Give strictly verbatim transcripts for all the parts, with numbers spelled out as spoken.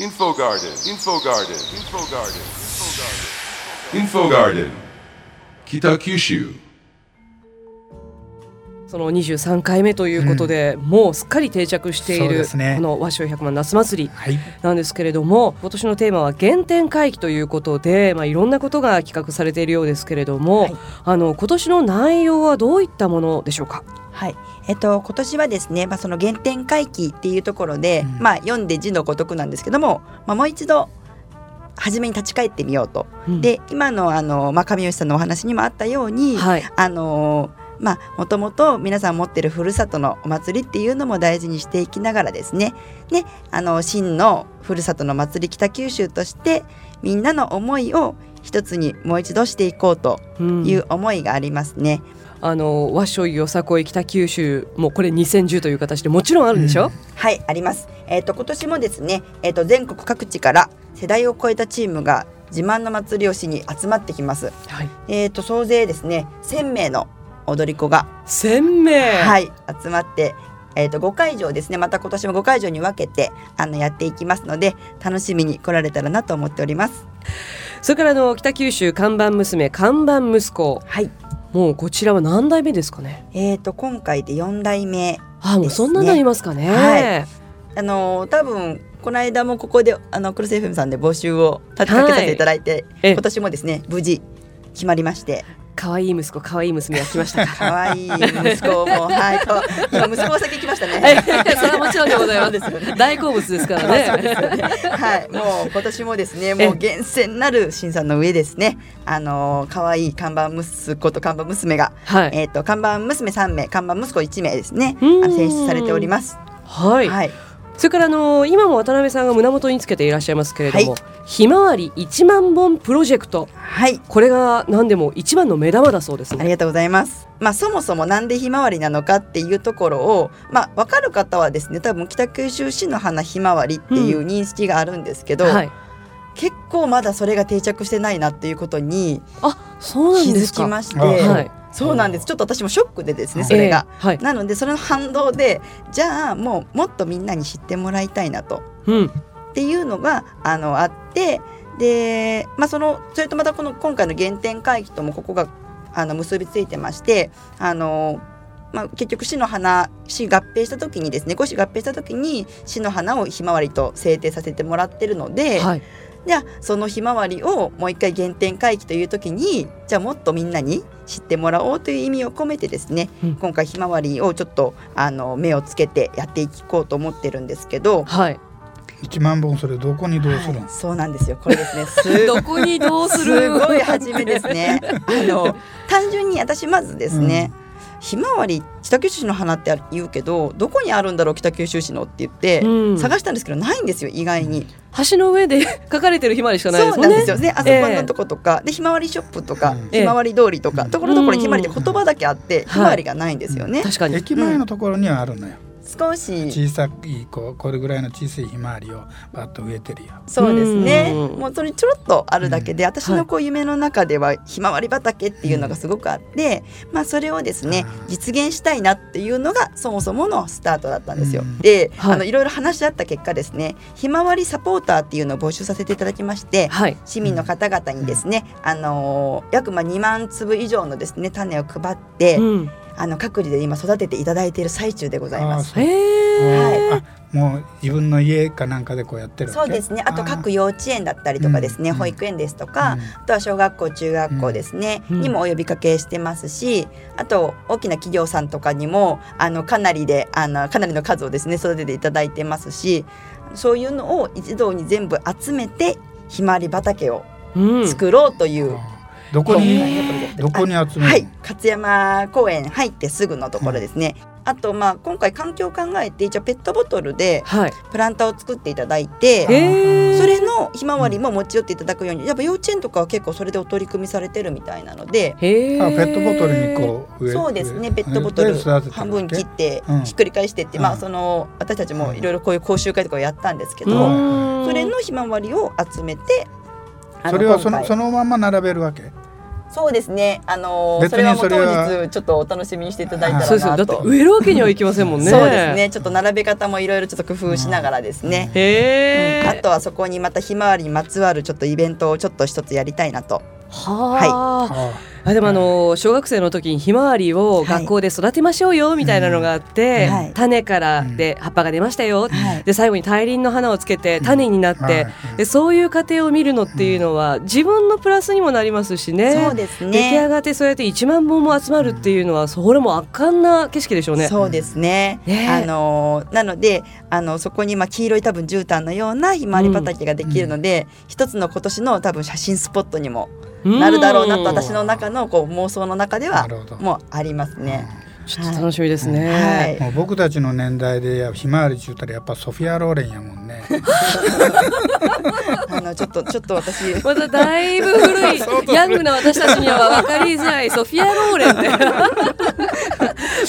Infogarden, Infogarden, Infogarden, Infogarden, Infogarden, Kita Kyushu。そのにじゅうさんかいめということで、うん、もうすっかり定着している、ね、この和尚ひゃくまん夏祭りなんですけれども、はい、今年のテーマは原点回帰ということで、まあ、いろんなことが企画されているようですけれども、はい、あの今年の内容はどういったものでしょうか。はい、えっと、今年はですね、まあ、その原点回帰っていうところで、うん、まあ、読んで字のごとくなんですけども、まあ、もう一度初めに立ち返ってみようと、うん、で今の、あの、まあ、上吉さんのお話にもあったように、はい、あのーまあ、もともと皆さん持ってるふるさとのお祭りっていうのも大事にしていきながらですね、ね、あの真のふるさとの祭り北九州としてみんなの思いを一つにもう一度していこうという思いがありますね、うん、あの和尚よさこい北九州もこれにせんじゅうという形でもちろんあるんでしょ、うん、はい、あります、えー、と今年もですね、えー、と全国各地から世代を超えたチームが自慢の祭りをしに集まってきます、はい、えー、と総勢ですねせんめいの踊り子がせんめい、はい、集まって、えー、とごかいじょうですね、また今年もごかいじょうに分けてあのやっていきますので、楽しみに来られたらなと思っております。それからの北九州看板娘看板息子、はい、もうこちらは何代目ですかね。えー、と今回でよんだいめですね。あ、もうそんなになりますかね、はい、あの多分この間もここであのクロス エフエム さんで募集を立てかけさせていただいて、はい、今年もですね無事決まりまして、可愛い息子可愛い娘が来ましたか。可愛い息子も、はい、今息子を先来ましたね、はい、それはもちろんでございますですよ、ね、大好物ですから ね、 そうですね、はい、もう今年もですね、もう厳選なる新さんの上ですね、あの可愛い看板息子と看板娘が、はい、えー、と看板娘さんめい看板息子いちめいですね、選出されております、はい、はい。それから、あのー、今も渡辺さんが胸元につけていらっしゃいますけれども、はい、ひまわりいちまんぼんプロジェクト、はい、これが何でも一番の目玉だそうですね。ありがとうございます、まあ、そもそもなんでひまわりなのかっていうところを、まあ、分かる方はですね、多分北九州市の花ひまわりっていう認識があるんですけど、うん、はい、結構まだそれが定着してないなっていうことに気づきまして、あ、そうなんですか、はい、そうなんです。ちょっと私もショックでですね、それが、えーはい、なのでそれの反動で、じゃあもうもっとみんなに知ってもらいたいなと、うん、っていうのが あのあって、で、まあ、そのそれとまたこの今回の原点回帰ともここがあの結びついてまして、あの、まあ、結局市の花、市合併した時にですね、五市合併した時に市の花をひまわりと制定させてもらってるので、はい、じゃあそのひまわりをもう一回原点回帰という時に、じゃあもっとみんなに知ってもらおうという意味を込めてですね、うん、今回ひまわりをちょっとあの目をつけてやっていこうと思ってるんですけど、はい、いちまんぼん、それどこにどうするの、はい、そうなんですよ、これですね、すどこにどうするすごい初めですねあの単純に私まずですね、うん、ひまわり北九州市の花って言うけど、どこにあるんだろう北九州市のって言って、うん、探したんですけどないんですよ。意外に橋の上で書かれてるひまわりしかないですもんね。そうなんですよね、あそこのとことか、えー、でひまわりショップとか、えー、ひまわり通りとか、ところどころひまわりって言葉だけあって、うん、ひまわりがないんですよね、はい、確かに駅前のところにはあるのよ、うん、少し小さいこうこれぐらいの小さいひまわりをバッと植えてるよ。そうですね、うん、もうそれちょろっとあるだけで、うん、私のこう夢の中ではひまわり畑っていうのがすごくあって、うん、まあ、それをですね実現したいなっていうのがそもそものスタートだったんですよ、うん、で、はい、あのいろいろ話し合った結果ですね、ひまわりサポーターっていうのを募集させていただきまして、はい、市民の方々にですね、うん、あのー、約まあにまんつぶ以上のですね種を配って、うん、あの各自で今育てていただいている最中でございます。あ、へー、はい、あ、もう自分の家かなんかでこうやってるわけ。そうですね、あと各幼稚園だったりとかですね、保育園ですとか、うん、あとは小学校中学校ですね、うん、にもお呼びかけしてますし、あと大きな企業さんとかにもあのかなりであのかなりの数をですね育てていただいてますし、そういうのを一堂に全部集めてひまわり畑を作ろうという、うん、どこに、えー、どこに集める、はい、勝山公園入ってすぐのところですね、うん、あと、まあ今回環境を考えて一応ペットボトルでプランターを作っていただいて、はい、それのひまわりも持ち寄っていただくように、やっぱ幼稚園とかは結構それでお取り組みされてるみたいなので、へー、あ、ペットボトルにこう植え、そうですね、ペットボトル半分切ってひっくり返してって、うん、まあその私たちもいろいろこういう講習会とかをやったんですけど、それのひまわりを集めて、それはその、そのまま並べるわけ。そうですね、あのー、それはもう当日ちょっとお楽しみにしていただいたらなと。そうですよ、だって植えるわけにはいきませんもんねそうですね、ちょっと並べ方もいろいろちょっと工夫しながらですね、へ、うん、あとはそこにまたひまわりにまつわるちょっとイベントをちょっと一つやりたいなと。はー、はい、あでもあの小学生の時にひまわりを学校で育てましょうよみたいなのがあって、はいうん、種からで葉っぱが出ましたよ、はい、で最後に大輪の花をつけて種になって、はいはい、でそういう過程を見るのっていうのは自分のプラスにもなりますしね。そうですね、出来上がってそうやっていちまん本も集まるっていうのはそれも圧巻な景色でしょうね。そうですね、ね、あのなのであのそこにまあ黄色い多分絨毯のようなひまわり畑ができるので、うんうん、一つの今年の多分写真スポットにもなるだろうなと私の中のこう妄想の中ではもうありますね。ちょっと楽しみですね、はいはい、もう僕たちの年代でひまわりって言ったらやっぱソフィア・ローレンやもんねあのちょっとちょっと私まだだいぶ古いヤングな私たちには分かりづらいソフィア・ローレンって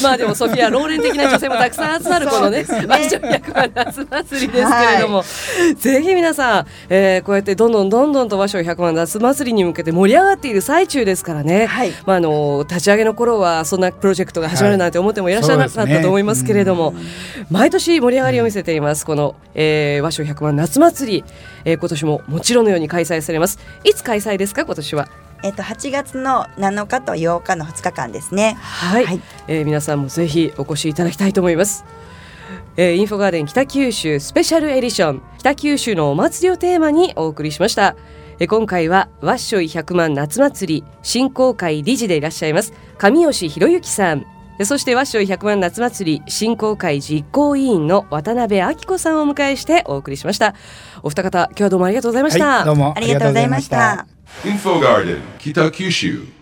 まあでもソフィア・ローレン的な女性もたくさん集まるこのねマッチョ役は夏祭りですけれども、はい、ぜひ皆さん、えー、こうやってどんどんどんどんと和尚ひゃくまん夏祭りに向けて盛り上がっている最中ですからね、はい、まあ、あの立ち上げの頃はそんなプロジェクトが始まるなんて思ってもいらっしゃらなかったと思いますけれども、はいね、うん、毎年盛り上がりを見せていますこの、えー、和尚ひゃくまん夏祭り、えー、今年ももちろんのように開催されます。いつ開催ですか今年は。えー、とはちがつのなのかとようかのふつかかんですね。はい、はい、えー、皆さんもぜひお越しいただきたいと思います。えー、インフォガーデン北九州スペシャルエディション、北九州のお祭りをテーマにお送りしました。えー、今回はわっしょいひゃくまん夏祭り振興会理事でいらっしゃいます上吉博之さん、そしてわっしょいひゃくまん夏祭り振興会実行委員の渡辺明子さんをお迎えしてお送りしました。お二方今日はどうもありがとうございました。はい、どうもありがとうございました。Infogarden Kita Kyushu